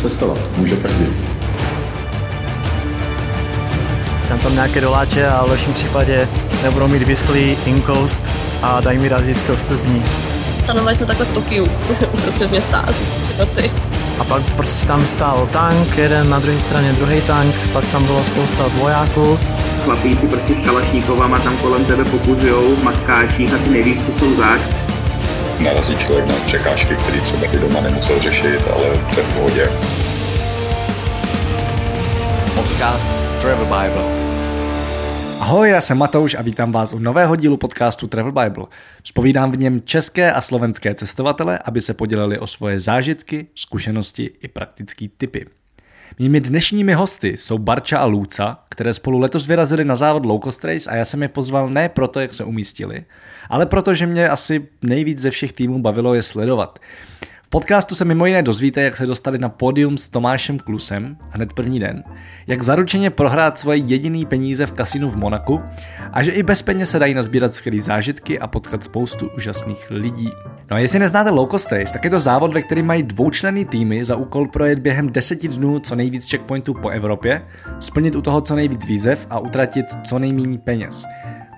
Cestovat může každý. Dám tam nějaké doláče a v lepším případě nebudou mít vysklý inkoust a dají mi razítko vstupní. Stanovali jsme takhle v Tokiu, uprostřed města, asi. A pak prostě tam stál tank, jeden na druhé straně druhý tank, pak tam bylo spousta vojáků. Chlapíci prostě s kalašníkovama tam kolem tebe pokuřujou v maskáčích a ty nevíš, co jsou zač. Narazí člověk na překážky, který třeba i doma nemusel řešit, ale to je v pohodě. Podcast Travel Bible. Ahoj, já jsem Matouš a vítám vás u nového dílu podcastu Travel Bible. Zpovídám v něm české a slovenské cestovatele, aby se podělili o svoje zážitky, zkušenosti i praktické tipy. Mými dnešními hosty jsou Barča a Lúca, které spolu letos vyrazili na závod Low Cost Race a já jsem je pozval ne proto, jak se umístili, ale proto, že mě asi nejvíc ze všech týmů bavilo je sledovat. V podcastu se mimo jiné dozvíte, jak se dostali na pódium s Tomášem Klusem hned první den, jak zaručeně prohrát svoje jediný peníze v kasinu v Monaku a že i bez peněz se dají nazbírat skvělý zážitky a potkat spoustu úžasných lidí. No a jestli neznáte Low Cost Race, tak je to závod, ve který mají dvoučlenný týmy za úkol projet během 10 dnů co nejvíc checkpointů po Evropě, splnit u toho co nejvíc výzev a utratit co nejméně peněz.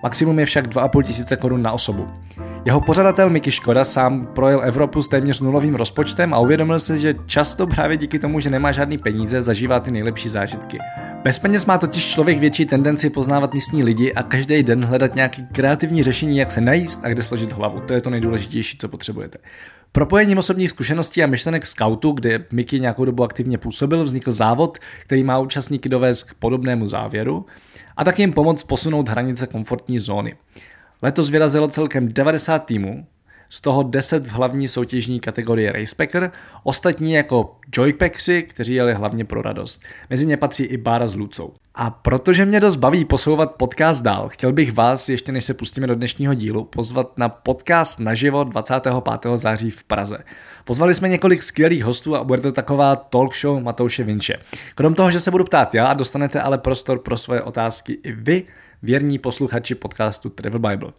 Maximum je však 2 500 korun na osobu. Jeho pořadatel Miki Škoda sám projel Evropu s téměř nulovým rozpočtem a uvědomil si, že často právě díky tomu, že nemá žádný peníze, zažívá ty nejlepší zážitky. Bez peněz má totiž člověk větší tendenci poznávat místní lidi a každý den hledat nějaké kreativní řešení, jak se najíst a kde složit hlavu. To je to nejdůležitější, co potřebujete. Propojením osobních zkušeností a myšlenek skautu, kde Miki nějakou dobu aktivně působil, vznikl závod, který má účastníky dovést k podobnému závěru a tak jim pomoct posunout hranice komfortní zóny. Letos vyrazilo celkem 90 týmů, z toho 10 v hlavní soutěžní kategorii racepacker, ostatní jako joypackři, kteří jeli hlavně pro radost. Mezi ně patří i Bára s Lucou. A protože mě dost baví posouvat podcast dál, chtěl bych vás, ještě než se pustíme do dnešního dílu, pozvat na podcast naživo 25. září v Praze. Pozvali jsme několik skvělých hostů a bude to taková talk show Matouše Vinče. Krom toho, že se budu ptát já, dostanete ale prostor pro svoje otázky i vy, věrní posluchači podcastu Travel Bible.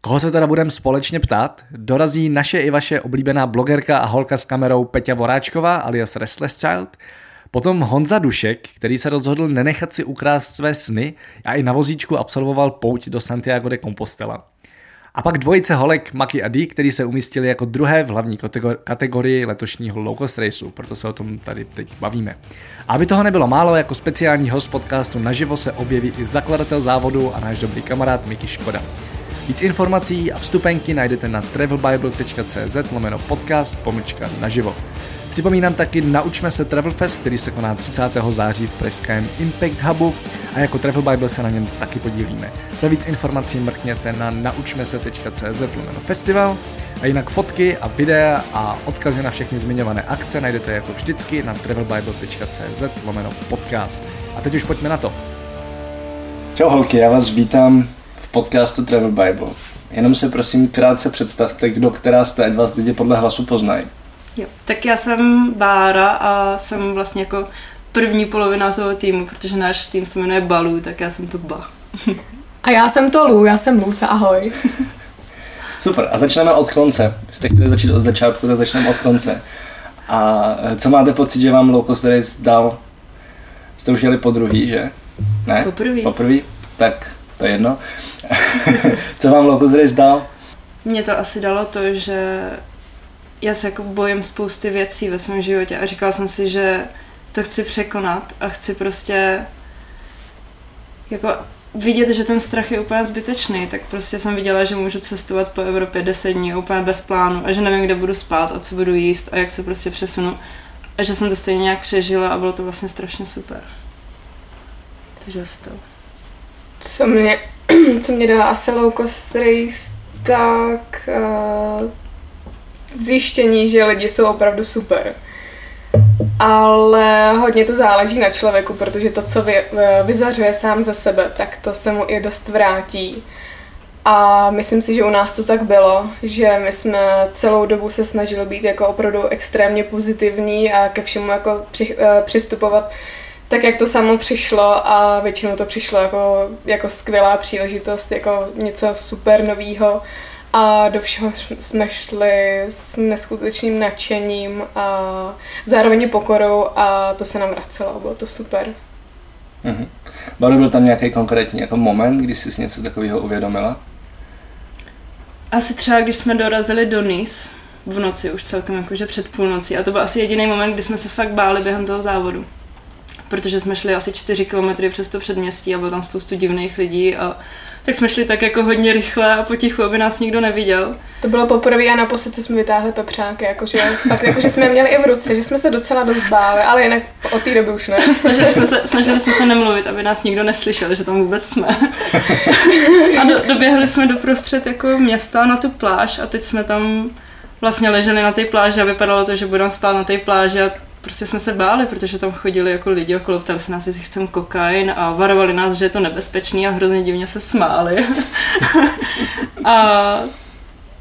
Koho se teda budeme společně ptát? Dorazí naše i vaše oblíbená blogerka a holka s kamerou Peťa Voráčková alias Restless Child, potom Honza Dušek, který se rozhodl nenechat si ukrást své sny a i na vozíčku absolvoval pouť do Santiago de Compostela. A pak dvojice holek Maki a Dí, který se umístili jako druhé v hlavní kategorii letošního Low Cost Raceu, proto se o tom tady teď bavíme. A aby toho nebylo málo, jako speciální host podcastu naživo se objeví i zakladatel závodu a náš dobrý kamarád Miki Škoda. Víc informací a vstupenky najdete na travelbible.cz/podcast/naživo. Připomínám taky Naučme se Travel Fest, který se koná 30. září v pražském Impact Hubu a jako Travel Bible se na něm taky podílíme. Pro víc informací mrkněte na naučmese.cz/festival a jinak fotky a videa a odkazy na všechny zmiňované akce najdete jako vždycky na travelbible.cz/podcast. A teď už pojďme na to. Čau holky, já vás vítám v podcastu Travel Bible. Jenom se prosím krátce představte, kdo která jste, ať vás lidi podle hlasu poznají. Jo, tak já jsem Bára a jsem vlastně jako první polovina toho týmu, protože náš tým se jmenuje Balu, tak já jsem to Ba. A já jsem to Lů, já jsem Lúca, ahoj. Super, a začneme od konce. Jste chtěli začít od začátku, tak začneme od konce. A co máte pocit, že vám Low Cost Race dal? Jste už jeli podruhý, že? Ne? Poprvý. Tak to je jedno. Co vám Low Cost Race dal? Mně to asi dalo to, že já se jako bojím spousty věcí ve svém životě a říkala jsem si, že to chci překonat a chci prostě jako vidět, že ten strach je úplně zbytečný, tak prostě jsem viděla, že můžu cestovat po Evropě 10 dní úplně bez plánu a že nevím, kde budu spát a co budu jíst a jak se prostě přesunu a že jsem to stejně nějak přežila a bylo to vlastně strašně super. Takže asi to. Co mě dala asi Low Cost Race, tak zjištění, že lidi jsou opravdu super. Ale hodně to záleží na člověku, protože to, co vyzařuje sám ze sebe, tak to se mu i dost vrátí. A myslím si, že u nás to tak bylo, že my jsme celou dobu se snažili být jako opravdu extrémně pozitivní a ke všemu jako přistupovat tak, jak to samo přišlo a většinou to přišlo jako skvělá příležitost, jako něco super novýho. A do všeho jsme šli s neskutečným nadšením a zároveň pokorou a to se nám vracelo, bylo to super. Mhm. Balu, byl tam nějaký konkrétní jako moment, kdy jsi si něco takového uvědomila? Asi třeba, když jsme dorazili do Nice v noci, už celkem jakože před půlnocí, a to byl asi jediný moment, kdy jsme se fakt báli během toho závodu. Protože jsme šli asi 4 kilometry přes to předměstí a bylo tam spoustu divných lidí a tak jsme šli tak jako hodně rychle a potichu, aby nás nikdo neviděl. To bylo poprvé a naposled, co jsme vytáhli pepřáky, jakože fakt jakože jsme je měli i v ruce, že jsme se docela dost báli, ale jinak od té doby už ne. Snažili jsme se nemluvit, aby nás nikdo neslyšel, že tam vůbec jsme. A doběhli jsme doprostřed jako města na tu pláž a teď jsme tam vlastně leželi na té pláži a vypadalo to, že budeme spát na té pláži a prostě jsme se báli, protože tam chodili jako lidi okolo, ptali se nás, jestli chceme kokain a varovali nás, že je to nebezpečný a hrozně divně se smáli. A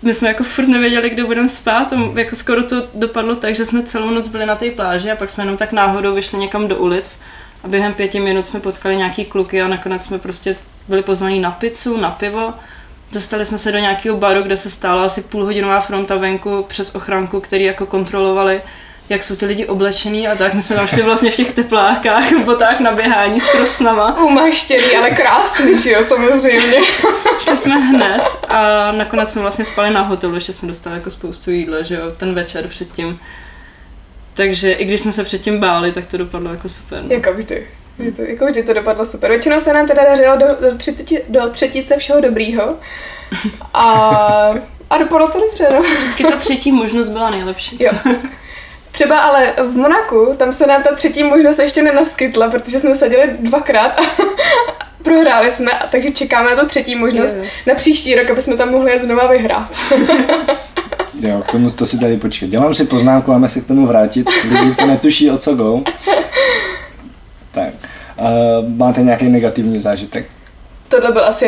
my jsme jako furt nevěděli, kde budeme spát a jako skoro to dopadlo tak, že jsme celou noc byli na té pláži a pak jsme jenom tak náhodou vyšli někam do ulic a během 5 minut jsme potkali nějaký kluky a nakonec jsme prostě byli pozvaní na pizzu, na pivo. Dostali jsme se do nějakého baru, kde se stála asi půlhodinová fronta venku přes ochránku, který jako kontrolovali, jak jsou ty lidi oblečený a tak. My jsme tam šli vlastně v těch teplákách, botách na běhání s krosnama. Umaštěný, ale krásný, že jo, samozřejmě. Šli jsme hned a nakonec jsme vlastně spali na hotelu, ještě jsme dostali jako spoustu jídla, že jo, ten večer předtím. Takže i když jsme se předtím báli, tak to dopadlo jako super. No. Jako vždy. Jako vždy to dopadlo super. Většinou se nám teda dařilo do třetice všeho dobrýho. A dopadlo to dobře, no. Vždycky ta třetí možnost byla nejlepší. Jo. Třeba ale v Monaku, tam se nám ta třetí možnost ještě nenaskytla, protože jsme seděli 2krát a prohráli jsme, takže čekáme na to třetí možnost na příští rok, aby jsme tam mohli znova vyhrát. Jo, k tomu to si tady počkat. Dělám si poznámku, máme se k tomu vrátit, lidi se netuší, o co jdou. Tak, máte nějaký negativní zážitek? Tohle byl asi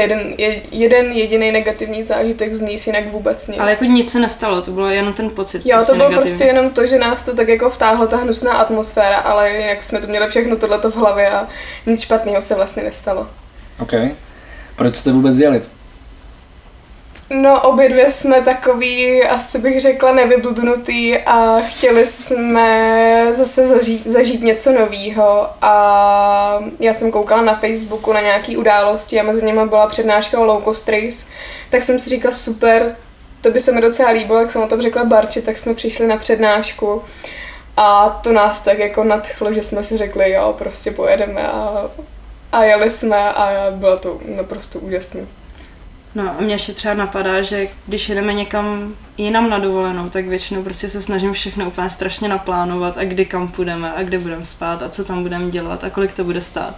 jeden jediný negativní zážitek z Nice, jinak vůbec nic. Ale jako nic se nestalo, to bylo jenom ten pocit. Jo, to bylo negativní. Prostě jenom to, že nás to tak jako vtáhlo, ta hnusná atmosféra, ale jinak jsme to měli všechno tohleto v hlavě a nic špatného se vlastně nestalo. OK. Proč jste vůbec jeli? No, obě dvě jsme takový, asi bych řekla, nevyblbnutý a chtěli jsme zase zažít něco novýho a já jsem koukala na Facebooku na nějaký události a mezi nimi byla přednáška o Low Cost Race, tak jsem si říkala super, to by se mi docela líbilo, jak jsem o tom řekla Barči, tak jsme přišli na přednášku a to nás tak jako nadchlo, že jsme si řekli jo, prostě pojedeme a jeli jsme a bylo to naprosto úžasné. No a mě ještě třeba napadá, že když jedeme někam jinam na dovolenou, tak většinou prostě se snažím všechno úplně strašně naplánovat a kdy kam půjdeme a kde budeme spát a co tam budeme dělat a kolik to bude stát.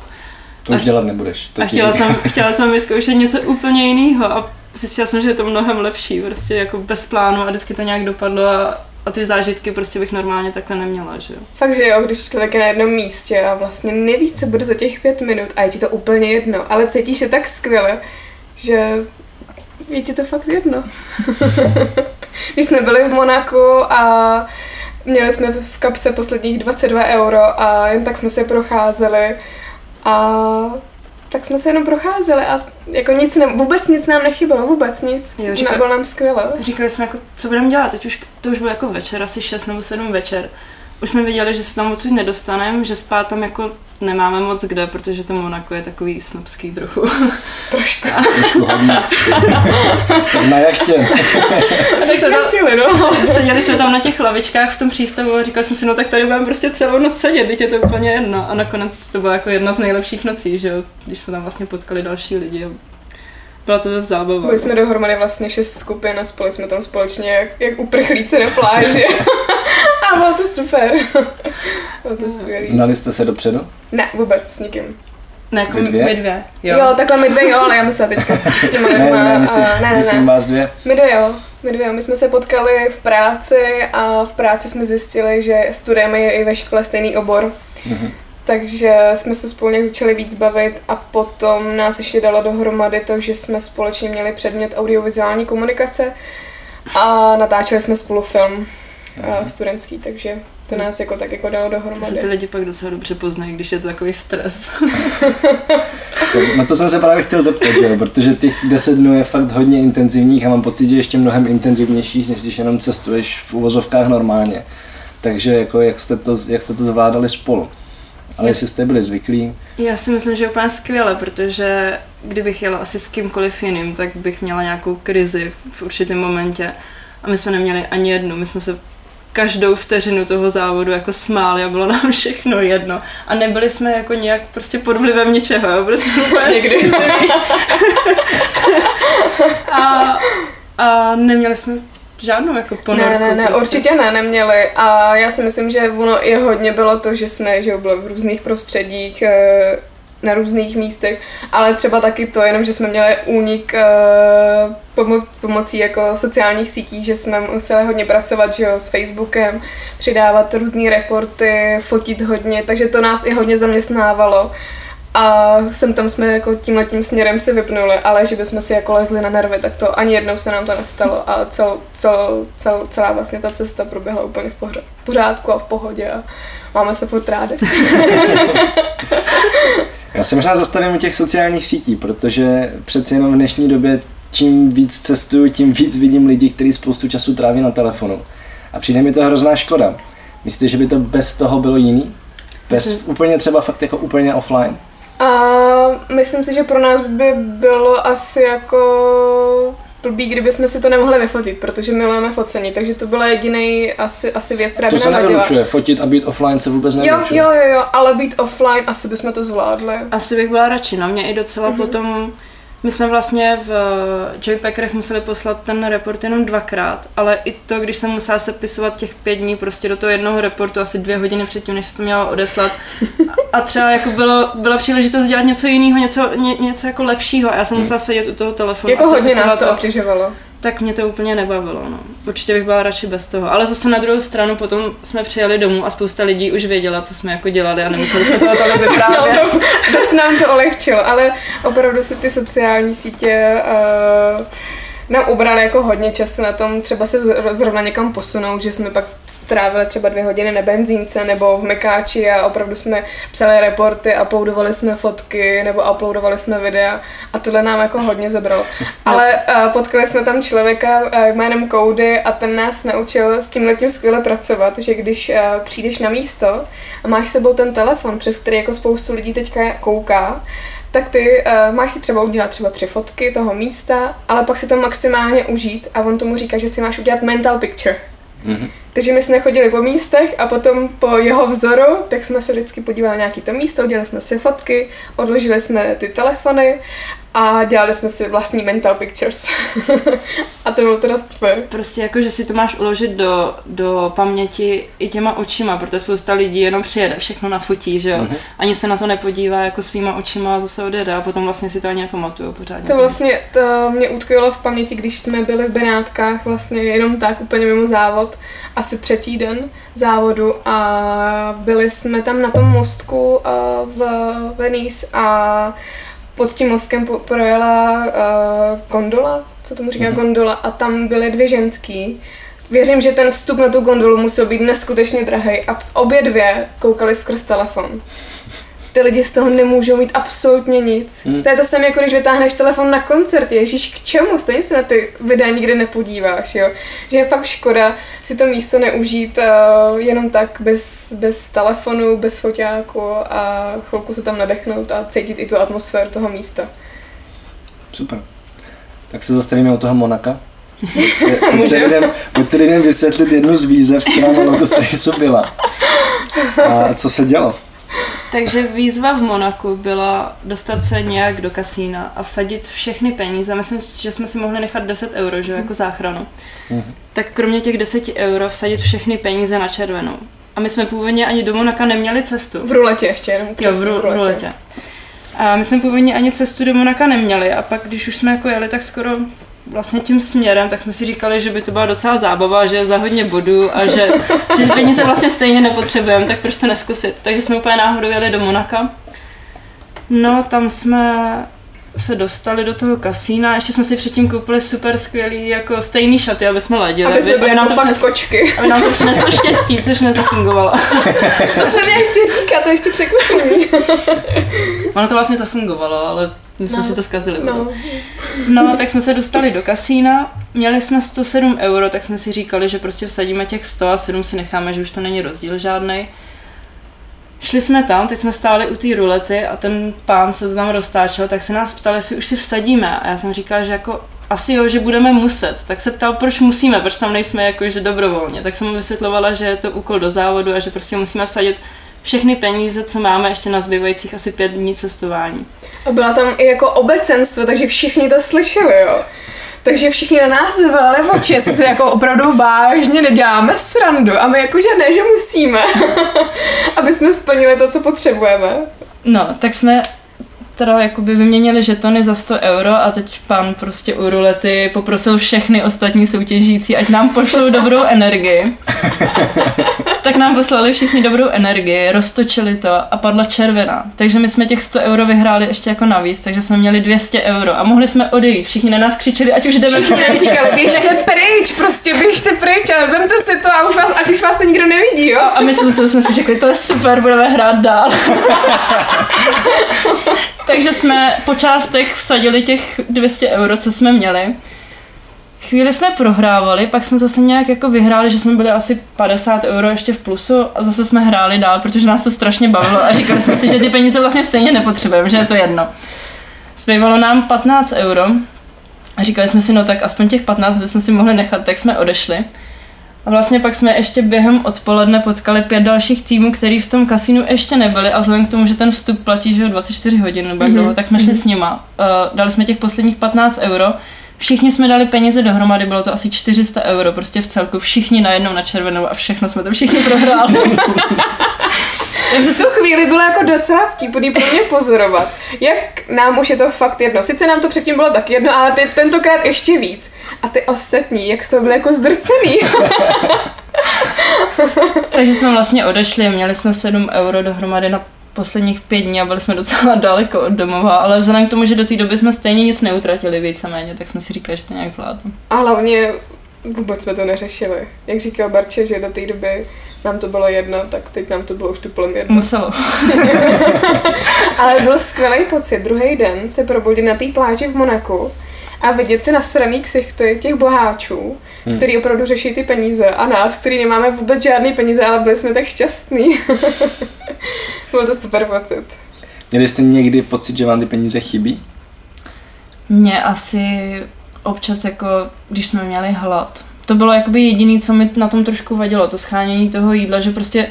To už dělat nebudeš. To a chtěla jsem vyzkoušet něco úplně jiného a zjistila jsem, že je to mnohem lepší, prostě jako bez plánu a vždycky to nějak dopadlo a ty zážitky prostě bych normálně takhle neměla, že jo. Fakt, že jo, když člověk je na jednom místě a vlastně neví, co bude za těch 5 minut a je ti to úplně jedno, ale cítíš se tak skvěle, že je ti to fakt jedno. Když jsme byli v Monaku a měli jsme v kapse posledních 22 € a jen tak jsme se procházeli a jako nic vůbec nic nám nechybilo, vůbec nic. Bylo nám skvěle. Říkali jsme jako, co budeme dělat, teď už, to už bylo jako večer, asi 6 nebo 7 večer. Už jsme věděli, že se tam odsud nedostaneme, že spát tam jako nemáme moc kde, protože to Monako je takový snobský trochu. Trošku hodně. Na jachtě. Seděli jsme tam na těch lavičkách v tom přístavu a říkali jsme si, no tak tady budeme prostě celou noc sedět, teď je to úplně jedno. A nakonec to byla jako jedna z nejlepších nocí, že jo, když jsme tam vlastně potkali další lidi. Byla to dost zábava. Byli jsme dohromady vlastně 6 skupin a spali jsme tam společně jak uprchlíci na pláži. A bylo to super. Bylo to skvělý. Znali jste se dopředu? Ne, vůbec s nikým. Ne, my dvě. Jo, takhle my dvě jo, ale já myslela teďka s těma lidma. Myslím vás dvě. My dvě jo. My jsme se potkali v práci a v práci jsme zjistili, že studujeme i ve škole stejný obor. Mm-hmm. Takže jsme se spolu nějak začali víc bavit a potom nás ještě dalo dohromady to, že jsme společně měli předmět audiovizuální komunikace a natáčeli jsme spolu film. Studentský, takže to nás jako tak jako dalo dohromady. To se ty lidi pak docela dobře poznají, když je to takový stres. Na to jsem se právě chtěl zeptat, jo, protože těch 10 dnů je fakt hodně intenzivních a mám pocit, že ještě mnohem intenzivnějších, než když jenom cestuješ v uvozovkách normálně. Takže jako jak jste to zvládali spolu? Ale jestli jste byli zvyklí? Já si myslím, že úplně skvěle, protože kdybych jela asi s kýmkoliv jiným, tak bych měla nějakou krizi v určitém momentě. A my jsme neměli ani jednu, my jsme se každou vteřinu toho závodu jako smáli a bylo nám všechno jedno. A nebyli jsme jako nějak prostě pod vlivem ničeho, jo? Byli jsme úplně a neměli jsme žádnou jako ponorku. Ne, prostě. Určitě neměli. A já si myslím, že ono je hodně bylo to, že jsme byli v různých prostředích, na různých místech, ale třeba taky to, jenom že jsme měli únik pomocí jako sociálních sítí, že jsme museli hodně pracovat, že jo, s Facebookem, přidávat různé reporty, fotit hodně, takže to nás i hodně zaměstnávalo. A sem tam jsme jako tímhletím směrem si vypnuli, ale že bychom si jako lezli na nervy, tak to ani jednou se nám to nestalo a celá vlastně ta cesta proběhla úplně v pořádku a v pohodě a máme se furt rádi. Já se možná zastavím u těch sociálních sítí, protože přeci jenom v dnešní době čím víc cestuju, tím víc vidím lidí, kteří spoustu času tráví na telefonu. A přijde mi to hrozná škoda. Myslíte, že by to bez toho bylo jiný? Úplně třeba fakt jako úplně offline? Myslím si, že pro nás by bylo asi jako blbý, kdyby jsme si to nemohli vyfotit, protože milujeme focení, takže to byla jedinej asi věc, která by nám vadila. To se nevylučuje, fotit a být offline se vůbec nevylučuje. Jo, ale být offline asi bychom to zvládli. Asi bych byla radši, no mě i docela potom, my jsme vlastně v Joypackerech museli poslat ten report jenom 2krát, ale i to, když jsem musela sepisovat těch 5 dní prostě do toho jednoho reportu asi 2 hodiny předtím, než se to měla odeslat a třeba jako byla příležitost dělat něco jiného, něco jako lepšího a já jsem musela sedět u toho telefonu. Jako hodně nás to obtěžovalo. Tak mě to úplně nebavilo, no. Určitě bych byla radši bez toho, ale zase na druhou stranu potom jsme přijeli domů a spousta lidí už věděla, co jsme jako dělali a nemysleli jsme to o tom vyprávět. No, dost nám to ulehčilo, ale opravdu si ty sociální sítě nám ubrali jako hodně času na tom, třeba se zrovna někam posunout, že jsme pak strávili třeba 2 hodiny na benzínce nebo v Mekáči a opravdu jsme psali reporty, uploadovali jsme fotky nebo uploadovali jsme videa a tohle nám jako hodně zabralo. Ale potkali jsme tam člověka jménem Cody a ten nás naučil s tímhletím skvěle pracovat, že když přijdeš na místo a máš s sebou ten telefon, přes který jako spoustu lidí teďka kouká, tak ty máš si třeba udělat 3 fotky toho místa, ale pak si to maximálně užít a on tomu říká, že si máš udělat mental picture. Mm-hmm. Takže my jsme chodili po místech a potom po jeho vzoru, tak jsme se vždycky podívali na nějaké to místo, udělali jsme si fotky, odložili jsme ty telefony a dělali jsme si vlastní mental pictures. A to bylo teda super. Prostě jako, že si to máš uložit do paměti i těma očima, protože spousta lidí jenom přijede, všechno nafotí, že jo. Mm-hmm. Ani se na to nepodívá jako svýma očima a zase odjede a potom vlastně si to ani nepamatuju pořádně. To vlastně to mě utkvělo v paměti, když jsme byli v Benátkách vlastně jenom tak úplně mimo závod, asi 3. den závodu a byli jsme tam na tom mostku v Nice a pod tím mostkem projela gondola, co tomu říká gondola, a tam byly 2 ženský. Věřím, že ten vstup na tu gondolu musel být neskutečně drahej a obě 2 koukali skrz telefon. Ty lidi z toho nemůžou mít absolutně nic. To je to samé, jako když vytáhneš telefon na koncert, ježíš, k čemu? Stejně se na ty videa nikdy nepodíváš, jo? Že je fakt škoda si to místo neužít jenom tak bez telefonu, bez foťáku a chvilku se tam nadechnout a cítit i tu atmosféru toho místa. Super. Tak se zastavíme u toho Monaka. Pojďte lidem vysvětlit jednu z výzev, která na Low Cost Race byla. A co se dělo? Takže výzva v Monaku byla dostat se nějak do kasína a vsadit všechny peníze. Myslím, že jsme si mohli nechat 10 €, že jako záchranu. Tak kromě těch 10 € vsadit všechny peníze na červenou. A my jsme původně ani do Monaka neměli cestu. V ruletě ještě, jenom v ruletě. A my jsme původně ani cestu do Monaka neměli a pak, když už jsme jako jeli, tak skoro vlastně tím směrem, tak jsme si říkali, že by to byla docela zábava, že je za hodně bodů a že peníze vlastně stejně nepotřebujeme, tak proč to neskusit. Takže jsme úplně náhodou jeli do Monaka. No, tam jsme se dostali do toho kasína, ještě jsme si předtím koupili super skvělý jako stejný šaty, aby jsme ladili. Aby jsme byli jako fakt kočky. Aby nám to přineslo štěstí, což nezafungovalo. To jsem já ještě říká, to ještě překvapí. Ono to vlastně zafungovalo, ale my jsme si to zkazili. No, tak jsme se dostali do kasína, měli jsme 107 euro, tak jsme si říkali, že prostě vsadíme těch 100 a 7 si necháme, že už to není rozdíl žádnej. Šli jsme tam, teď jsme stáli u té rulety a ten pán, co se tam roztáčel, tak se nás ptal, jestli už si vsadíme. A já jsem říkala, že jako asi jo, že budeme muset. Tak se ptal, proč musíme, proč tam nejsme jakože dobrovolně. Tak jsem mu vysvětlovala, že je to úkol do závodu a že prostě musíme vsadit všechny peníze, co máme ještě na zbývajících asi 5 dní cestování. A byla tam i jako obecenstvo, takže všichni to slyšeli, jo. Takže všichni na nás vyvalili oči, jestli se jako opravdu vážně neděláme srandu. A my jakože ne, že musíme, aby jsme splnili to, co potřebujeme. No, tak jsme teda jakoby vyměnili žetony za 100 euro a teď pán prostě u rulety poprosil všechny ostatní soutěžící, ať nám pošlou dobrou energii. Tak nám poslali všichni dobrou energii, roztočili to a padla červená. Takže my jsme těch 100 euro vyhráli ještě jako navíc, takže jsme měli 200 euro a mohli jsme odejít. Všichni na nás křičeli, ať už jdeme. Všichni nám říkali, běžte pryč, ale vemte si to a už vás, ať už vás to nikdo nevidí, jo? A my jsme si řekli, to je super, budeme hrát dál. Takže jsme po částech vsadili těch 200 euro, co jsme měli. Chvíli jsme prohrávali, pak jsme zase nějak jako vyhráli, že jsme byli asi 50 euro ještě v plusu a zase jsme hráli dál, protože nás to strašně bavilo a říkali jsme si, že ty peníze vlastně stejně nepotřebujeme, že je to jedno. Zbývalo nám 15 euro a říkali jsme si, no tak aspoň těch 15 bychom si mohli nechat, tak jsme odešli. A vlastně pak jsme ještě během odpoledne potkali 5 dalších týmů, který v tom kasínu ještě nebyli a vzhledem k tomu, že ten vstup platí, že 24 hodin nebo jak dlouho, tak jsme šli s nima. Dali jsme těch posledních 15 euro. Všichni jsme dali peníze dohromady, bylo to asi 400 euro, prostě v celku, všichni najednou na červenou a všechno jsme to všichni prohráli. V tu chvíli bylo jako docela vtipný pro mě pozorovat, jak nám už je to fakt jedno. Sice nám to předtím bylo tak jedno, ale tentokrát ještě víc. A ty ostatní, jak z toho byly jako zdrcený. Takže jsme vlastně odešli, měli jsme 7 euro dohromady na posledních 5 dní a byli jsme docela daleko od domova, ale vzhledem k tomu, že do té doby jsme stejně nic neutratili víceméně, tak jsme si říkali, že to nějak zvládnu. A hlavně vůbec jsme to neřešili. Jak říkal Barče, že do té doby nám to bylo jedno, tak teď nám to bylo už tuplem jedno. Muselo. Ale byl skvělý pocit. Druhý den se probudit na té pláži v Monaku a vidět ty nasraný ksichty těch boháčů, který opravdu řeší ty peníze a nás, který nemáme vůbec žádný peníze, ale byli jsme tak šťastní. Bylo to super pocit. Měli jste někdy pocit, že vám ty peníze chybí? Mně asi občas jako, když jsme měli hlad. To bylo jakoby jediné, co mi na tom trošku vadilo, to schánění toho jídla, že prostě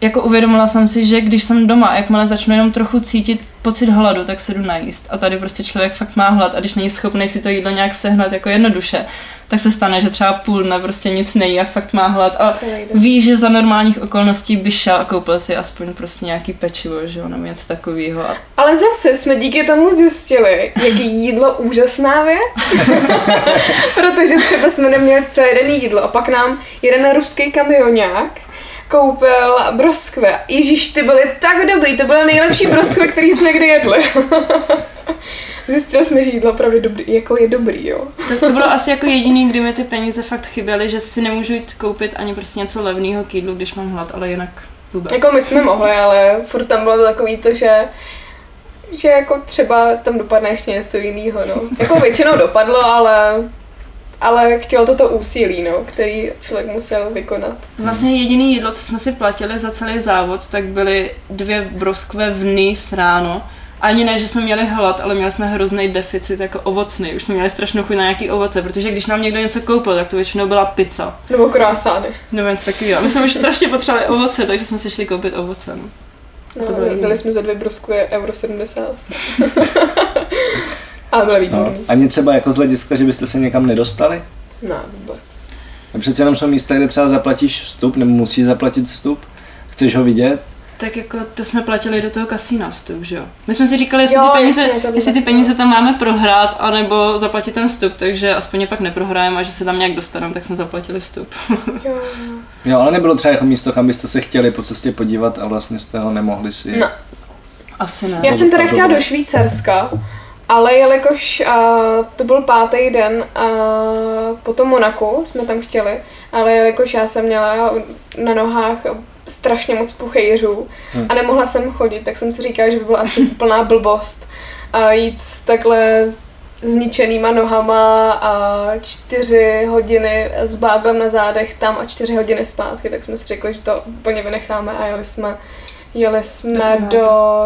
jako uvědomila jsem si, že když jsem doma, jakmile začnu jenom trochu cítit pocit hladu, tak se jdu najíst. A tady prostě člověk fakt má hlad a když není schopný si to jídlo nějak sehnat jako jednoduše, tak se stane, že třeba půl dne prostě nic nejí a fakt má hlad a ví, že za normálních okolností by šel a koupil si aspoň prostě nějaký pečivo, že jo, nebo něco takového. Ale zase jsme díky tomu zjistili, jak jídlo úžasná věc, protože třeba jsme neměli celý den jídlo a pak nám jeden ruský kamionák koupil broskve. Ježíš, ty byly tak dobrý, to byly nejlepší broskve, který jsme kdy jedli. Zjistili jsme, že jídlo opravdu dobrý, jako je dobrý, jo. To bylo asi jako jediný, kdy mi ty peníze fakt chyběly, že si nemůžu jít koupit ani prostě něco levného k jídlu, když mám hlad, ale jinak vůbec. Jako my jsme mohli, ale furt tam bylo takový to, že jako třeba tam dopadne ještě něco jiného, no. Jako většinou dopadlo, ale chtělo to úsilí, no, který člověk musel vykonat. Vlastně jediný jídlo, co jsme si platili za celý závod, tak byly 2 broskve v Nice ráno. Ani ne, že jsme měli hlad, ale měli jsme hrozný deficit jako ovocný. Už jsme měli strašnou chuť na nějaký ovoce, protože když nám někdo něco koupil, tak to většinou byla pizza. Nebo croissanty. Nebo něco takového. My jsme už strašně potřebovali ovoce, takže jsme si šli koupit ovoce. No, dali jsme za 2 broskve euro 70. Ale byly výborný. No, ani třeba jako z hlediska, že byste se někam nedostali? Ne, vůbec. A přece jenom jsou místa, kde třeba zaplatíš vstup, nebo musíš zaplatit vstup? Chceš ho vidět? Tak jako to jsme platili do toho kasína vstup, že jo? My jsme si říkali, jestli ty peníze tam máme prohrát, anebo zaplatit ten vstup, takže aspoň je pak neprohrajeme a že se tam nějak dostaneme, tak jsme zaplatili vstup. Jo, ale nebylo třeba jako místo, kam byste se chtěli po cestě podívat a vlastně jste ho nemohli si... No. Asi ne. Já jsem teda chtěla do Švýcarska. Ale jelikož to byl 5. den po tom Monaku jsme tam chtěli, ale jelikož já jsem měla na nohách strašně moc puchejřů a nemohla jsem chodit, tak jsem si říkala, že by byla asi úplná blbost a jít s takhle zničenýma nohama a 4 hodiny s báblem na zádech tam a 4 hodiny zpátky, tak jsme si řekli, že to úplně vynecháme a jeli jsme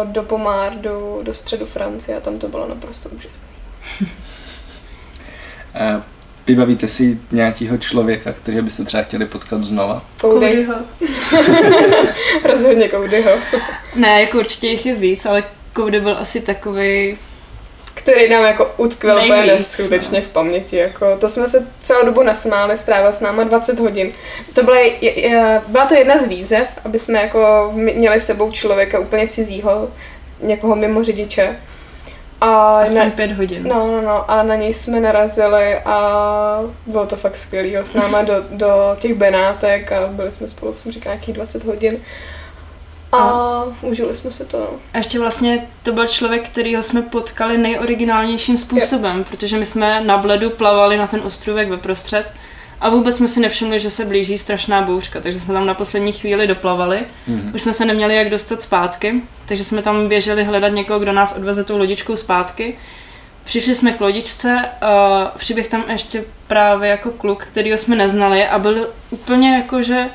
do Pomárdu, do středu Francie a tam to bylo naprosto úžasné. Vybavíte si nějakého člověka, který byste třeba chtěli potkat znova? Codyho. Rozhodně Codyho. Ne, jako určitě jich je víc, ale Cody byl asi takovej, který nám jako utkvěl neskutečně v paměti. Jako, to jsme se celou dobu nasmáli, strávil s náma 20 hodin. To byla to jedna z výzev, aby jsme jako měli s sebou člověka úplně cizího, někoho mimo řidiče. Aspoň 5 hodin. No. A na něj jsme narazili a bylo to fakt skvělý. S náma do těch Benátek a byli jsme spolu, jsem říkala, nějakých 20 hodin. A užili jsme se to, no. A ještě vlastně to byl člověk, kterýho jsme potkali nejoriginálnějším způsobem, protože my jsme na Bledu plavali na ten ostrůvek veprostřed a vůbec jsme si nevšimli, že se blíží strašná bouřka, takže jsme tam na poslední chvíli doplavali. Už jsme se neměli jak dostat zpátky, takže jsme tam běželi hledat někoho, kdo nás odveze tou lodičkou zpátky. Přišli jsme k lodičce, přiběh tam ještě právě jako kluk, kterýho jsme neznali a byl úplně jakože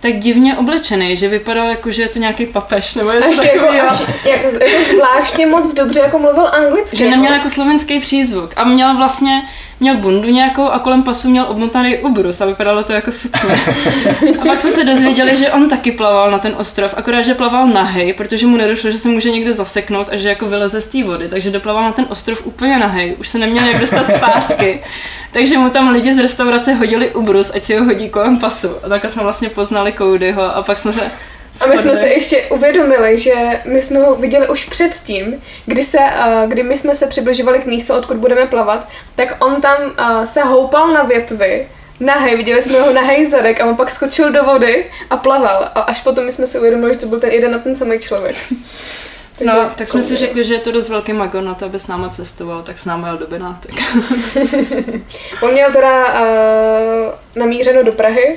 tak divně oblečený, že vypadal jako, že je to nějaký papež, nebo něco takového. Jako zvláštně moc dobře jako mluvil anglicky. Že neměl jako slovenský přízvuk a měl bundu nějakou a kolem pasu měl obmotaný ubrus a vypadalo to jako sukně. A pak jsme se dozvěděli, že on taky plaval na ten ostrov, akorát, že plaval nahej, protože mu nedošlo, že se může někde zaseknout a že jako vyleze z té vody, takže doplaval na ten ostrov úplně nahej, už se neměl jak dostat zpátky. Takže mu tam lidi z restaurace hodili ubrus, ať si ho hodí kolem pasu. A tak jsme vlastně poznali Codyho a pak jsme se shodli. A my jsme se ještě uvědomili, že my jsme ho viděli už předtím, kdy my jsme se přibližovali k místu, odkud budeme plavat, tak on tam se houpal na větvi, nahej, viděli jsme ho nahej zadek a on pak skočil do vody a plaval. A až potom my jsme si uvědomili, že to byl ten jeden a ten samý člověk. No, tak jsme si řekli, že je to dost velký magon na to, aby s náma cestoval, tak s náma jel do Benátek. On měl teda namířeno do Prahy,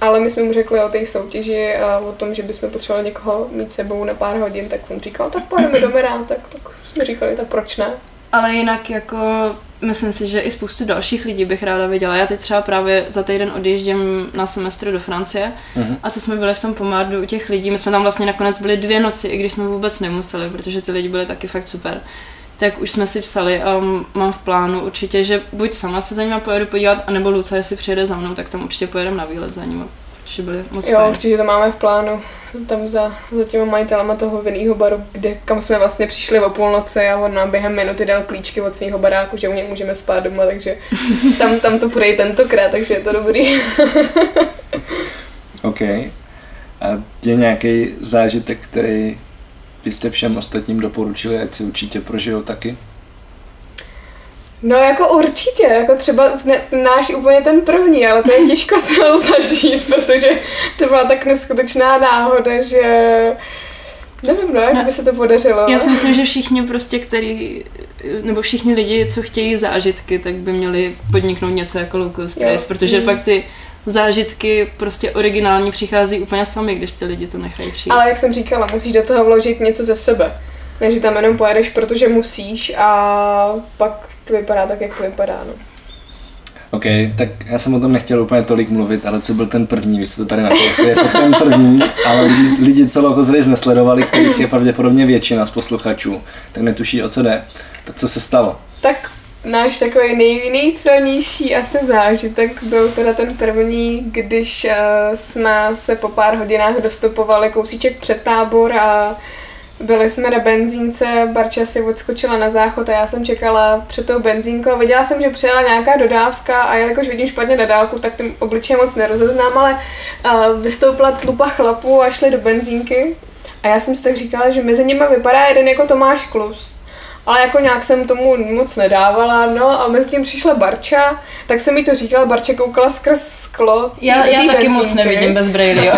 ale my jsme mu řekli o té soutěži a o tom, že bychom potřebovali někoho mít sebou na pár hodin, tak on říkal, tak pojedeme do Benátek, tak jsme říkali, tak proč ne? Ale jinak jako, myslím si, že i spoustu dalších lidí bych ráda viděla. Já teď třeba právě za týden odjíždím na semestr do Francie a co jsme byli v tom Pomárdu u těch lidí, my jsme tam vlastně nakonec byli 2 noci, i když jsme vůbec nemuseli, protože ty lidi byli taky fakt super. Tak už jsme si psali a mám v plánu určitě, že buď sama se za nima pojedu podívat, anebo Luca, jestli přijede za mnou, tak tam určitě pojedeme na výlet za nima, protože byli moc fajn. Jo, určitě to máme v plánu. Tam za těma majitelama toho vinného baru, kam jsme vlastně přišli o půlnoci a on nám během minuty dal klíčky od svého baráku, že u něj můžeme spát doma, takže tam to půjde i tentokrát, takže je to dobrý. OK. A je nějaký zážitek, který byste všem ostatním doporučili, ať si určitě prožijou taky? No jako určitě, jako třeba náš úplně ten první, ale to je těžko si ho zažít, protože to byla tak neskutečná náhoda, že nevím, jak by se to podařilo. Já si myslím, že všichni prostě, všichni lidi, co chtějí zážitky, tak by měli podniknout něco jako Low Cost Race, protože pak ty zážitky prostě originální přichází úplně sami, když ty lidi to nechají přijít. Ale jak jsem říkala, musíš do toho vložit něco ze sebe. Takže tam jenom pojedeš, protože musíš a pak to vypadá tak, jak to vypadá, no. OK, tak já jsem o tom nechtěl úplně tolik mluvit, ale co byl ten první, vy jste to tady nakousli, jako ten první, ale lidi celou kozlej nesledovali, kterých je pravděpodobně většina z posluchačů, tak netuší, o co jde. Tak co se stalo? Tak náš takový nejsilnější asi zážitek byl teda ten první, když jsme se po pár hodinách dostupovali kousíček před tábor a byli jsme na benzínce, Barča si odskočila na záchod a já jsem čekala před tou benzínkou a viděla jsem, že přijela nějaká dodávka a jelikož vidím špatně na dálku, tak tím obličeje moc nerozeznám, ale vystoupila tlupa chlapů a šli do benzínky a já jsem si tak říkala, že mezi nimi vypadá jeden jako Tomáš Klus, ale jako nějak jsem tomu moc nedávala, no a mezi tím přišla Barča, tak jsem jí to říkala, Barča koukala skrz sklo. Já taky moc nevidím bez brejlí, jo.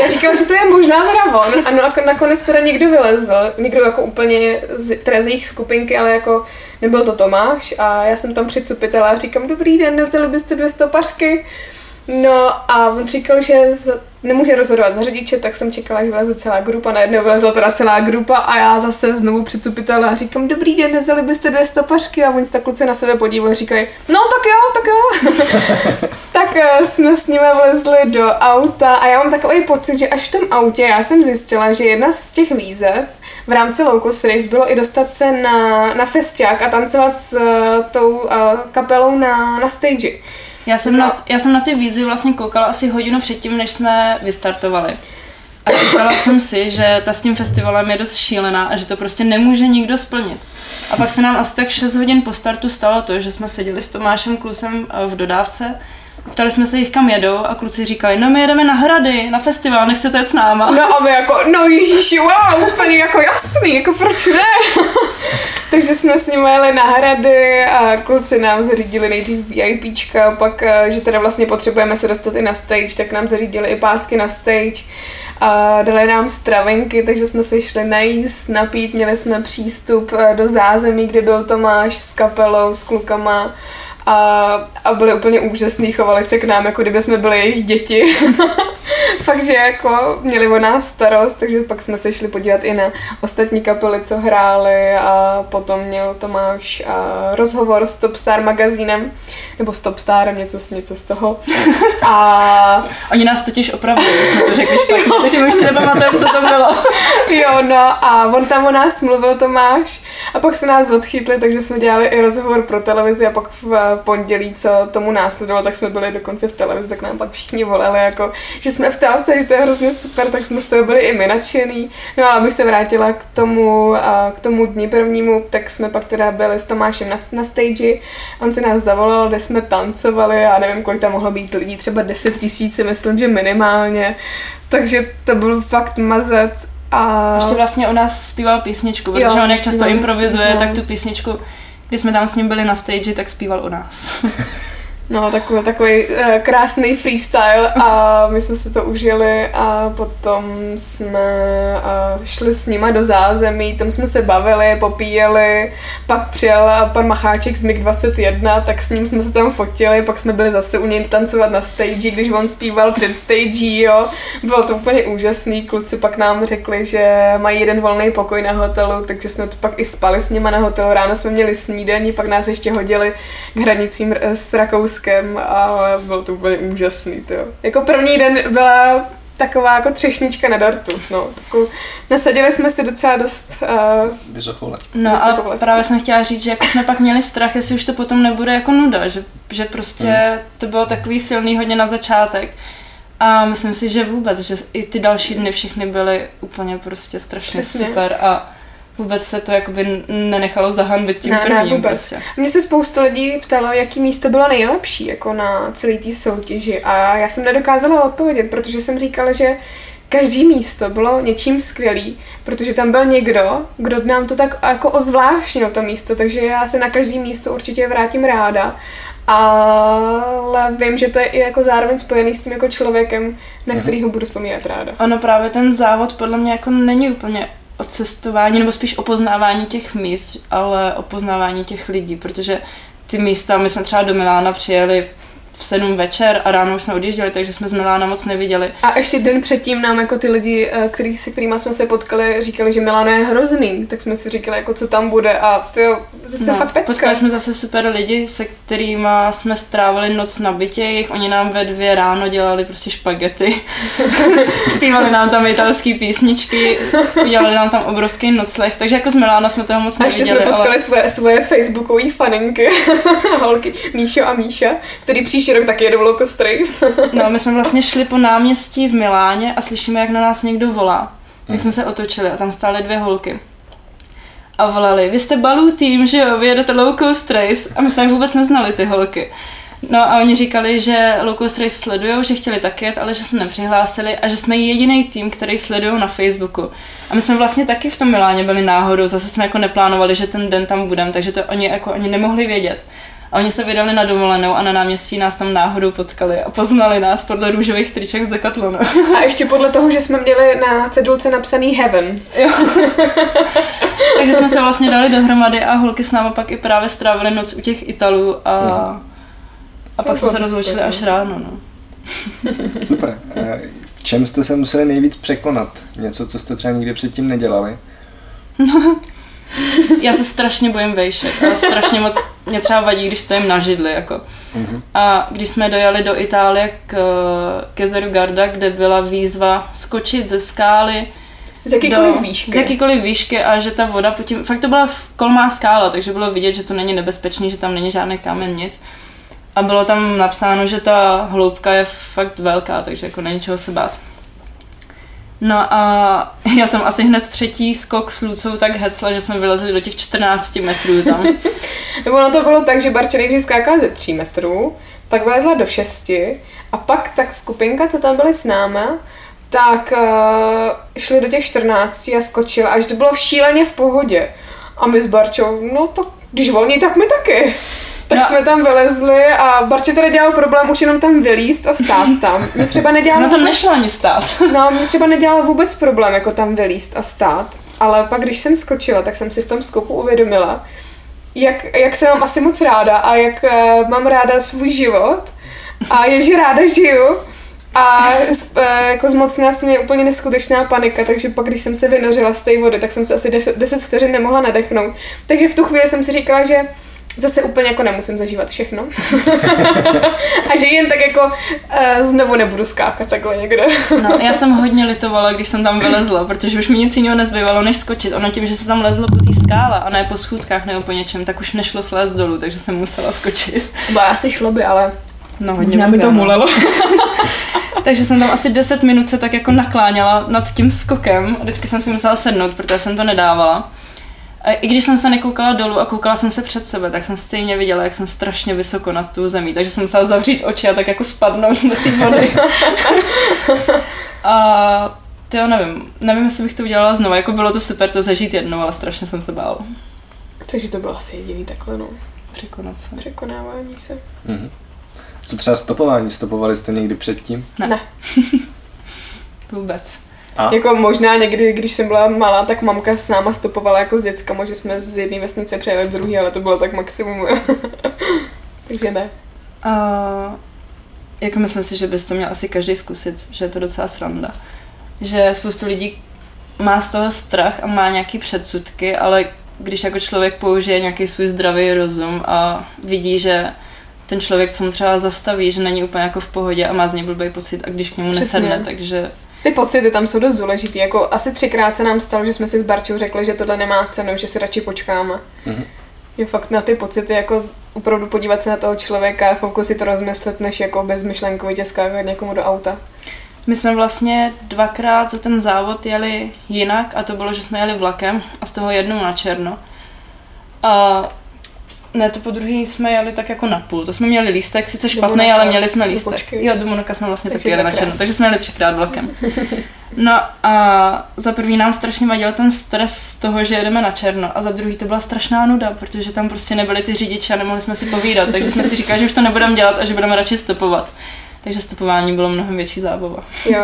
Já říkala, že to je možná zravon, ano, a nakonec teda někdo vylezl, někdo jako úplně z jejich skupinky, ale jako nebyl to Tomáš a já jsem tam přicupitela a říkám, dobrý den, nevzali byste 2 stopařky? No a on říkal, že nemůže rozhodovat za řidiče, tak jsem čekala, že vyleze celá grupa, najednou vylezla teda celá grupa a já zase znovu přicupitelná říkám, dobrý den, nezeli byste dvě stopařky a oni se tak kluci na sebe podívají a říkají, no tak jo. Tak jsme s nimi vlezli do auta a já mám takový pocit, že až v tom autě já jsem zjistila, že jedna z těch výzev v rámci Low Cost Race bylo i dostat se na festiák a tancovat s tou kapelou na stage. Já jsem na ty výzvy vlastně koukala asi hodinu předtím, než jsme vystartovali. A říkala jsem si, že ta s tím festivalem je dost šílená a že to prostě nemůže nikdo splnit. A pak se nám asi tak 6 hodin po startu stalo to, že jsme seděli s Tomášem Klusem v dodávce. Ptali jsme se jich, kam jedou a kluci říkali, no my jedeme na Hrady, na festival, nechcete jít s náma. No a my jako, no ježiši, wow, úplně jako jasný, jako proč ne? Takže jsme s nimi jeli na Hrady a kluci nám zařídili nejdřív VIPčka, pak, že teda vlastně potřebujeme se dostat i na stage, tak nám zařídili i pásky na stage. A dali nám stravenky, takže jsme se šli najíst, napít, měli jsme přístup do zázemí, kde byl Tomáš s kapelou, s klukama. A byli úplně úžasný, chovali se k nám, jako kdyby jsme byli jejich děti. Fakt, že jako měli o nás starost, takže pak jsme se šli podívat i na ostatní kapely, co hráli a potom měl Tomáš rozhovor s Top Star magazínem, nebo s Top Starem, něco z toho. A... Oni nás totiž opravdu, jsme to řekli špatně, takže my už si nepamatujeme, co to bylo. Jo, no a on tam o nás mluvil, Tomáš, a pak se nás odchytli, takže jsme dělali i rozhovor pro televizi a pak v pondělí, co tomu následovalo, tak jsme byli dokonce v televizi, tak nám pak všichni volali, jako, že jsme v telce, že to je hrozně super, tak jsme z toho byli i my nadšený. No ale abych se vrátila k tomu dni prvnímu, tak jsme pak teda byli s Tomášem na stage, on se nás zavolal, kde jsme tancovali a nevím, kolik tam mohlo být lidí, třeba 10 000, myslím, že minimálně. Takže to byl fakt mazec. A... Ještě vlastně o nás zpíval písničku, protože on jak často improvizuje, tak tu písničku, když jsme tam s ním byli na stage, tak zpíval o nás. No, takový krásný freestyle a my jsme si to užili a potom jsme šli s nima do zázemí, tam jsme se bavili, popíjeli, pak přijel pan Macháček z MiG21, tak s ním jsme se tam fotili, pak jsme byli zase u něj tancovat na stage, když on zpíval před stage, jo. Bylo to úplně úžasný, kluci pak nám řekli, že mají jeden volný pokoj na hotelu, takže jsme pak i spali s nima na hotelu, ráno jsme měli snídani, pak nás ještě hodili k hranicím s Rakouskem a bylo to úplně úžasný, to jo. Jako první den byla taková jako třešnička na dortu, no. Nasadili jsme si docela dost vysokolet. No ale právě jsem chtěla říct, že jako jsme pak měli strach, jestli už to potom nebude jako nuda, že prostě to bylo takový silný hodně na začátek. A myslím si, že vůbec, že i ty další dny všechny byly úplně prostě strašně super a vůbec se to jakoby nenechalo zahanbit tím prvním prostě. Mně se spoustu lidí ptalo, jaký místo bylo nejlepší jako na celý té soutěži a já jsem nedokázala odpovědět, protože jsem říkala, že každý místo bylo něčím skvělý, protože tam byl někdo, kdo nám to tak jako ozvláštnil to místo, takže já se na každý místo určitě vrátím ráda. Ale vím, že to je i jako zároveň spojený s tím jako člověkem, na kterýho budu vzpomínat ráda. Ano, právě ten závod podle mě jako není úplně o cestování, nebo spíš o poznávání těch míst, ale o poznávání těch lidí, protože ty místa, my jsme třeba do Milána přijeli v 7 večer a ráno už jsme odjížděli, takže jsme z Milána moc neviděli. A ještě den předtím nám jako ty lidi, se kterými jsme se potkali, říkali, že Milano je hrozný, tak jsme si říkali, jako co tam bude a to jo, zase fakt pecka. Potkali jsme zase super lidi, se kterými jsme strávili noc na bytě, oni nám ve 2 ráno dělali prostě špagety, zpívali nám tam italský písničky, udělali nám tam obrovský nocleh, takže jako z Milána jsme toho moc neviděli. A ještě jsme potkali svoje facebookové faninky, holky Míšo a Míša, který rok taky jedou Low Cost Race. No, my jsme vlastně šli po náměstí v Miláně a slyšíme, jak na nás někdo volá. Tak jsme se otočili a tam stály 2 holky. A volali, vy jste Balu Team, že jo, vy jedete Low Cost Race. A my jsme vůbec neznali ty holky. No a oni říkali, že Low Cost Race sledujou, že chtěli taky jet, ale že se nepřihlásili a že jsme jediný tým, který sledujou na Facebooku. A my jsme vlastně taky v tom Miláně byli náhodou, zase jsme jako neplánovali, že ten den tam budeme, takže to oni jako ani nemohli vědět. A oni se vydali na dovolenou a na náměstí nás tam náhodou potkali a poznali nás podle růžových triček z Decathlonu. A ještě podle toho, že jsme měli na cedulce napsaný Heaven. Jo. Takže jsme se vlastně dali dohromady a holky s náma pak i právě strávily noc u těch Italů a pak jsme se rozloučili až ráno. No. Super. V čem jste se museli nejvíc překonat? Něco, co jste třeba nikdy předtím nedělali? No, já se strašně bojím vejšek, ale strašně moc mě třeba vadí, když stojím na židli, jako. Mm-hmm. A když jsme dojeli do Itálie k jezeru Garda, kde byla výzva skočit ze skály z jakýkoliv výšky a že ta voda potom, fakt to byla kolmá skála, takže bylo vidět, že to není nebezpečný, že tam není žádný kámen, nic. A bylo tam napsáno, že ta hloubka je fakt velká, takže jako není čeho se bát. No a já jsem asi hned třetí skok s Lucou tak hecla, že jsme vylezli do těch 14 metrů tam. Nebo ono to bylo tak, že Barča nejdřív skákala ze 3 metrů, pak vylezla do 6 a pak tak skupinka, co tam byly s náma, tak šli do těch 14 a skočila, až to bylo šíleně v pohodě. A my s Barčou, no tak když volní, tak my taky. Tak jsme tam vylezli a Barče teda dělal problém už jenom tam vylízt a stát tam. Mě třeba nedělala... No tam nešlo ani stát. No, mě třeba nedělala vůbec problém jako tam vylízt a stát, ale pak když jsem skočila, tak jsem si v tom skoku uvědomila, jak se mám asi moc ráda a jak mám ráda svůj život a je, že ráda žiju. A jako zmocnila se mě úplně neskutečná panika, takže pak, když jsem se vynořila z té vody, tak jsem se asi 10 vteřin nemohla nadechnout. Takže v tu chvíli jsem si říkala, že zase úplně jako nemusím zažívat všechno. A že jen tak jako znovu nebudu skákat takhle někde. No, já jsem hodně litovala, když jsem tam vylezla, protože už mi nic jiného nezbývalo, než skočit. Ono tím, že se tam lezlo po té skále a ne po schůdkách nebo po něčem, tak už nešlo slézt dolů, takže jsem musela skočit. Ba, asi šlo by, ale no, hodně by to mulelo. Takže jsem tam asi 10 minut se tak jako nakláněla nad tím skokem. Vždycky jsem si musela sednout, protože jsem to nedávala. I když jsem se nekoukala dolů a koukala jsem se před sebe, tak jsem stejně viděla, jak jsem strašně vysoko nad tu zemí, takže jsem musela zavřít oči a tak jako spadnout do té vody. A to já nevím, jestli bych to udělala znovu, jako bylo to super to zažít jednou, ale strašně jsem se bála. Takže to bylo asi jediný takhle, no. Překonávání se. Mhm. Co třeba stopování? Stopovali jste někdy předtím? Ne. Vůbec. A? Jako možná někdy, když jsem byla malá, tak mamka s náma stopovala jako s dětskama, že jsme z jedné vesnice přejeli do druhé, ale to bylo tak maximum. Takže ne. Jako myslím si, že bys to měl asi každý zkusit, že je to docela sranda. Že spoustu lidí má z toho strach a má nějaký předsudky, ale když jako člověk použije nějaký svůj zdravý rozum a vidí, že ten člověk, co mu třeba zastaví, že není úplně jako v pohodě a má z něj blbý pocit a když k němu nesedne, takže... Ty pocity tam jsou dost důležitý, jako asi 3krát se nám stalo, že jsme si s Barčou řekli, že tohle nemá cenu, že si radši počkáme. Mm-hmm. Je fakt na ty pocity, jako opravdu podívat se na toho člověka, chvilku si to rozmyslet, než jako bezmyšlenkovitě skákat někomu do auta. My jsme vlastně 2krát za ten závod jeli jinak a to bylo, že jsme jeli vlakem a z toho jednou na černo. A ne, to po druhý jsme jeli tak jako na půl. To jsme měli lístek, sice špatný, ale měli jsme lístek. Jo, do Monaka jsme vlastně taky jeli na černo, takže jsme jeli 3krát vlakem. No a za první nám strašně vadil ten stres z toho, že jedeme na černo a za druhý to byla strašná nuda, protože tam prostě nebyli ty řidiči a nemohli jsme si povídat, takže jsme si říkali, že už to nebudeme dělat a že budeme radši stopovat. Takže stopování bylo mnohem větší zábava. Jo.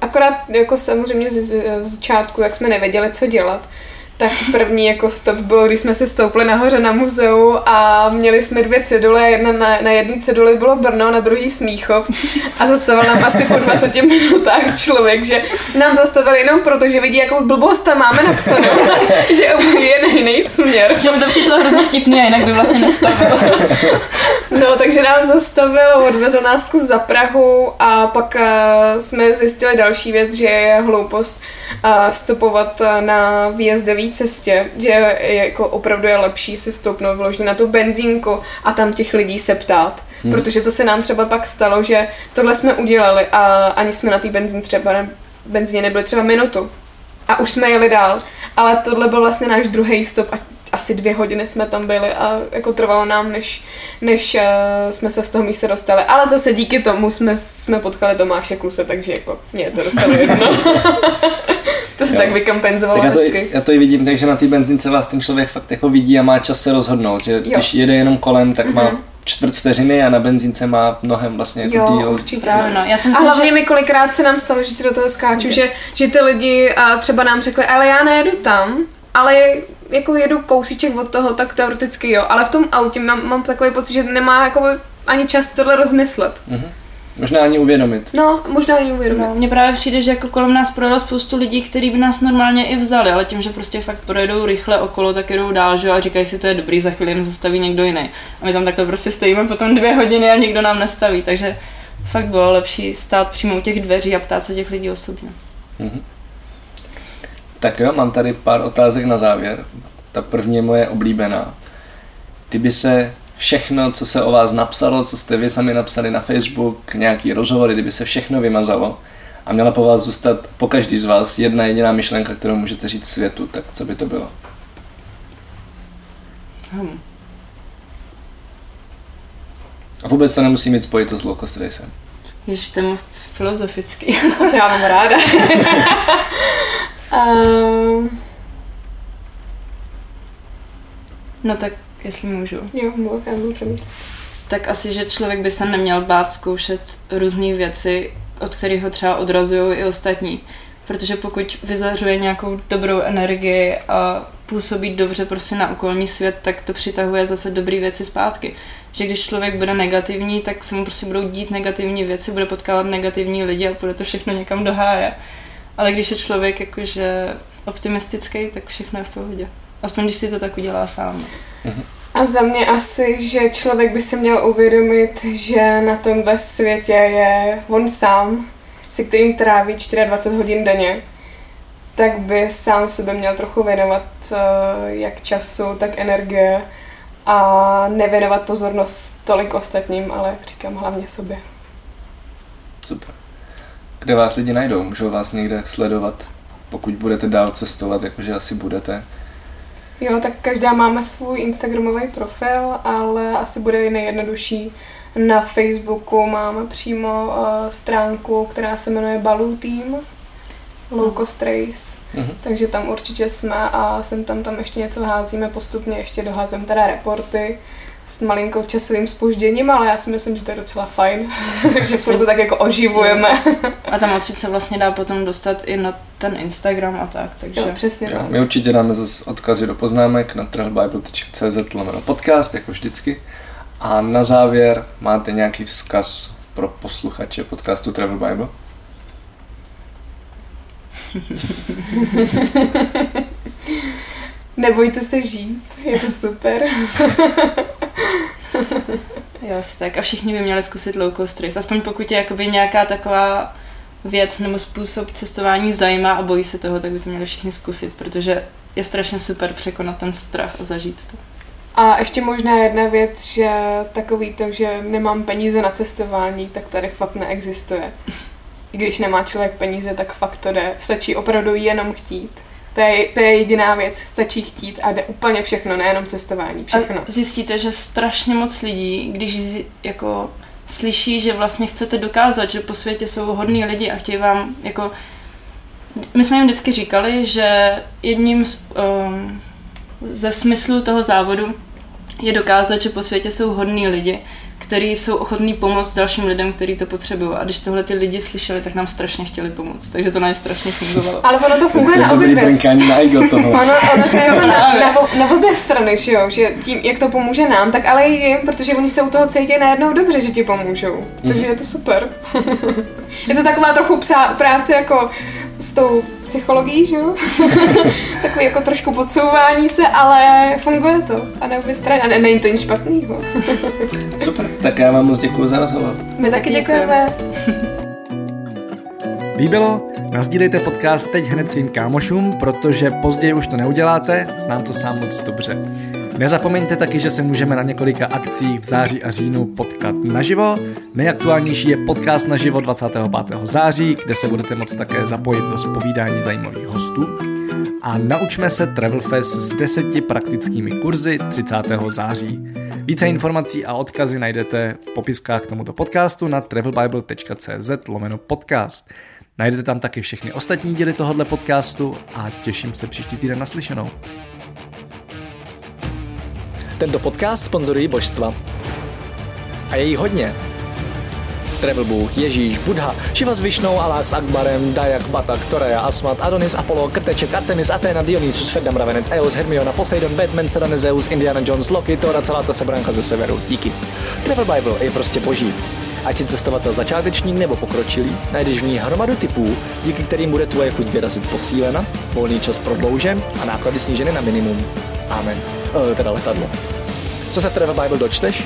Akorát jako samozřejmě z začátku, jak jsme nevěděli, co dělat, tak první jako stop bylo, když jsme si stoupli nahoře na muzeu a měli jsme 2 cedule, jedna na jedné ceduli bylo Brno, na druhý Smíchov a zastavil nám asi po 20 minutách člověk, že nám zastavil jenom proto, že vidí, jakou blbost tam máme napsanou, že obuduje na jiný směr. Že mu to přišlo hrozně vtipný a jinak by vlastně nestavil. No, takže nám zastavil, odvezl nás kus za Prahu a pak jsme zjistili další věc, že je hloupost stopovat na výjezdový cestě, že jako opravdu je lepší si stoupnout vložně na tu benzínku a tam těch lidí se ptát. Protože to se nám třeba pak stalo, že tohle jsme udělali a ani jsme na té benzíně nebyli třeba minutu. A už jsme jeli dál. Ale tohle byl vlastně náš druhý stop a asi 2 hodiny jsme tam byli a jako trvalo nám, než jsme se z toho místa dostali. Ale zase díky tomu jsme potkali Tomáše Kluse, takže jako mě je to docela jedno. To se tak vykompenzovalo hezky. Já to i vidím, takže na té benzince vás ten člověk fakt jako vidí a má čas se rozhodnout, že když jede jenom kolem, tak má 4 vteřiny a na benzínce má mnohem vlastně díl. Určitě. No. Já jsem a hlavně mi kolikrát se nám stalo, že ti do toho skáču, že ty lidi třeba nám řekli, ale já nejedu tam, ale jako jedu kousíček od toho, tak teoreticky jo, ale v tom autě mám takový pocit, že nemá jako ani čas tohle rozmyslet. Mm-hmm. Možná ani uvědomit. No, možná ani uvědomit. No, mně právě přijde, že jako kolem nás projelo spoustu lidí, kteří by nás normálně i vzali, ale tím, že prostě fakt projedou rychle okolo, tak jedou dál, že? A říkají si, to je dobrý, za chvíli jim zastaví někdo jiný. A my tam takhle prostě stojíme potom 2 hodiny a nikdo nám nestaví, takže fakt bylo lepší stát přímo u těch dveří a ptát se těch lidí osobně. Mm-hmm. Tak jo, mám tady pár otázek na závěr. Ta první je moje oblíbená. Kdyby se všechno, co se o vás napsalo, co jste vy sami napsali na Facebook, nějaký rozhovory, kdyby se všechno vymazalo a měla po vás zůstat, po každý z vás, jedna jediná myšlenka, kterou můžete říct světu, tak co by to bylo? A vůbec to nemusí mít spojitost s Low Cost Racem. Ježiš, to je moc filozofický. To já mám ráda. No tak, jestli můžu. Jo, já můžu přemýšlet. Tak asi, že člověk by se neměl bát zkoušet různé věci, od kterých ho třeba odrazují i ostatní. Protože pokud vyzařuje nějakou dobrou energii a působí dobře prostě na okolní svět, tak to přitahuje zase dobré věci zpátky. Že když člověk bude negativní, tak se mu prostě budou dít negativní věci, bude potkávat negativní lidi a bude to všechno někam do háje. Ale když je člověk jakože optimistický, tak všechno je v pohodě. Aspoň když si to tak udělá sám. A za mě asi, že člověk by se měl uvědomit, že na tomhle světě je on sám, se kterým tráví 24 hodin denně, tak by sám sebe měl trochu věnovat jak času, tak energie a nevěnovat pozornost tolik ostatním, ale říkám hlavně sobě. Super. Kde vás lidi najdou? Můžou vás někde sledovat, pokud budete dál cestovat, jakože asi budete? Jo, tak každá máme svůj instagramový profil, ale asi bude nejjednodušší. Na Facebooku máme přímo stránku, která se jmenuje Balu Team, Low Cost Race, takže tam určitě jsme a sem tam ještě něco házíme postupně, ještě doházujeme teda reporty s malinkou časovým zpožděním, ale já si myslím, že to je docela fajn, že jsme to tak jako oživujeme. A tam určitě se vlastně dá potom dostat i na ten Instagram a tak, takže... Jo, přesně tak. My určitě dáme zase odkazy do poznámek na travelbible.cz/podcast, jako vždycky. A na závěr máte nějaký vzkaz pro posluchače podcastu Travel Bible? Nebojte se žít, je to super. Jo, asi tak. A všichni by měli zkusit Low Cost Race. Aspoň pokud je jakoby nějaká taková věc nebo způsob cestování zajímá a bojí se toho, tak by to měli všichni zkusit, protože je strašně super překonat ten strach a zažít to. A ještě možná jedna věc, že takový to, že nemám peníze na cestování, tak tady fakt neexistuje. I když nemá člověk peníze, tak fakt to jde. Stačí opravdu jenom chtít. To je jediná věc, stačí chtít a jde úplně všechno, nejenom cestování, všechno. A zjistíte, že strašně moc lidí, když jako slyší, že vlastně chcete dokázat, že po světě jsou hodný lidi a chtějí vám jako... My jsme jim vždycky říkali, že jedním ze smyslu toho závodu je dokázat, že po světě jsou hodný lidi, kteří jsou ochotní pomoct dalším lidem, kteří to potřebují. A když tohle ty lidi slyšeli, tak nám strašně chtěli pomoct. Takže to nám strašně fungovalo. Ale ono to funguje na obě strany. Ono to je na obě strany, že jo, že tím, jak to pomůže nám, tak ale i jim, protože oni se u toho cítí najednou dobře, že ti pomůžou. Takže je to super. Je to taková trochu práce jako s tou psychologií, že jo? Takový jako trošku podsouvání se, ale funguje to. A na obě strany. A není to nic špatného. Super, tak já vám moc děkuju za rozhovor. My taky děkujeme. Líbilo? Nasdílejte podcast teď hned svým kámošům, protože později už to neuděláte, znám to sám moc dobře. Nezapomeňte taky, že se můžeme na několika akcích v září a říjnu potkat naživo. Nejaktuálnější je podcast naživo 25. září, kde se budete moct také zapojit do zpovídání zajímavých hostů. A naučme se Travel Fest s 10 praktickými kurzy 30. září. Více informací a odkazy najdete v popiskách k tomuto podcastu na travelbible.cz/podcast. Najdete tam taky všechny ostatní díly tohoto podcastu a těším se příští týden na slyšenou. Tento podcast sponzorují božstva. A je jich hodně. Travel Bůh, Ježíš, Buddha, Šiva s Višnou, Alák s Akbarem, Dajak, Batak, Torea, Asmat, Adonis, Apollo, Krteček, Artemis, Athena, Dionysus, Ferdam, Ravenec, Eos, Hermiona, Poseidon, Batman, Serena, Zeus, Indiana Jones, Loki, Thora, celá ta sebranka ze severu. Díky. Travel Bible je prostě boží. Ať si cestovatel začátečník nebo pokročilý, najdeš v ní hromadu tipů, díky kterým bude tvoje chuť vyrazit posílena, volný čas prodloužen a náklady sníženy na minimum. Amen. Teda letadlo. Co se v Travel Bible dočteš?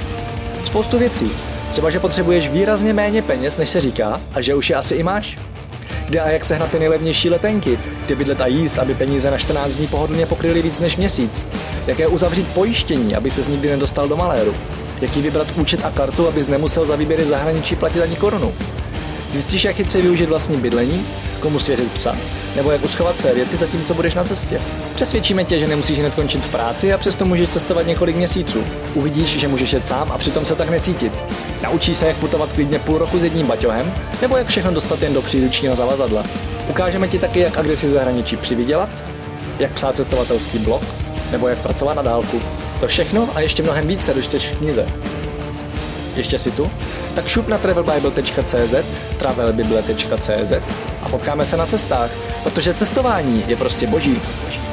Spoustu věcí. Třeba, že potřebuješ výrazně méně peněz, než se říká, a že už je asi i máš. Kde a jak sehnat ty nejlevnější letenky, kde bydlet a jíst, aby peníze na 14 dní pohodlně pokryly víc než měsíc, jaké uzavřít pojištění, aby ses nikdy nedostal do maléru, jaký vybrat účet a kartu, abys nemusel za výběry v zahraničí platit ani korunu. Zjistíš, jak chytře využít vlastní bydlení, komu svěřit psa, nebo jak uschovat své věci zatímco budeš na cestě. Přesvědčíme tě, že nemusíš hned končit v práci a přesto můžeš cestovat několik měsíců. Uvidíš, že můžeš jet sám a přitom se tak necítit. Naučíš se, jak putovat klidně půl roku s jedním baťohem, nebo jak všechno dostat jen do příručního zavazadla. Ukážeme ti taky, jak agresivně zahraničí přivydělat, jak psát cestovatelský blog, nebo jak pracovat na dálku. To všechno a ještě mnohem více dočteš v knize. Ještě si tu? Tak šup na travelbible.cz a potkáme se na cestách, protože cestování je prostě boží.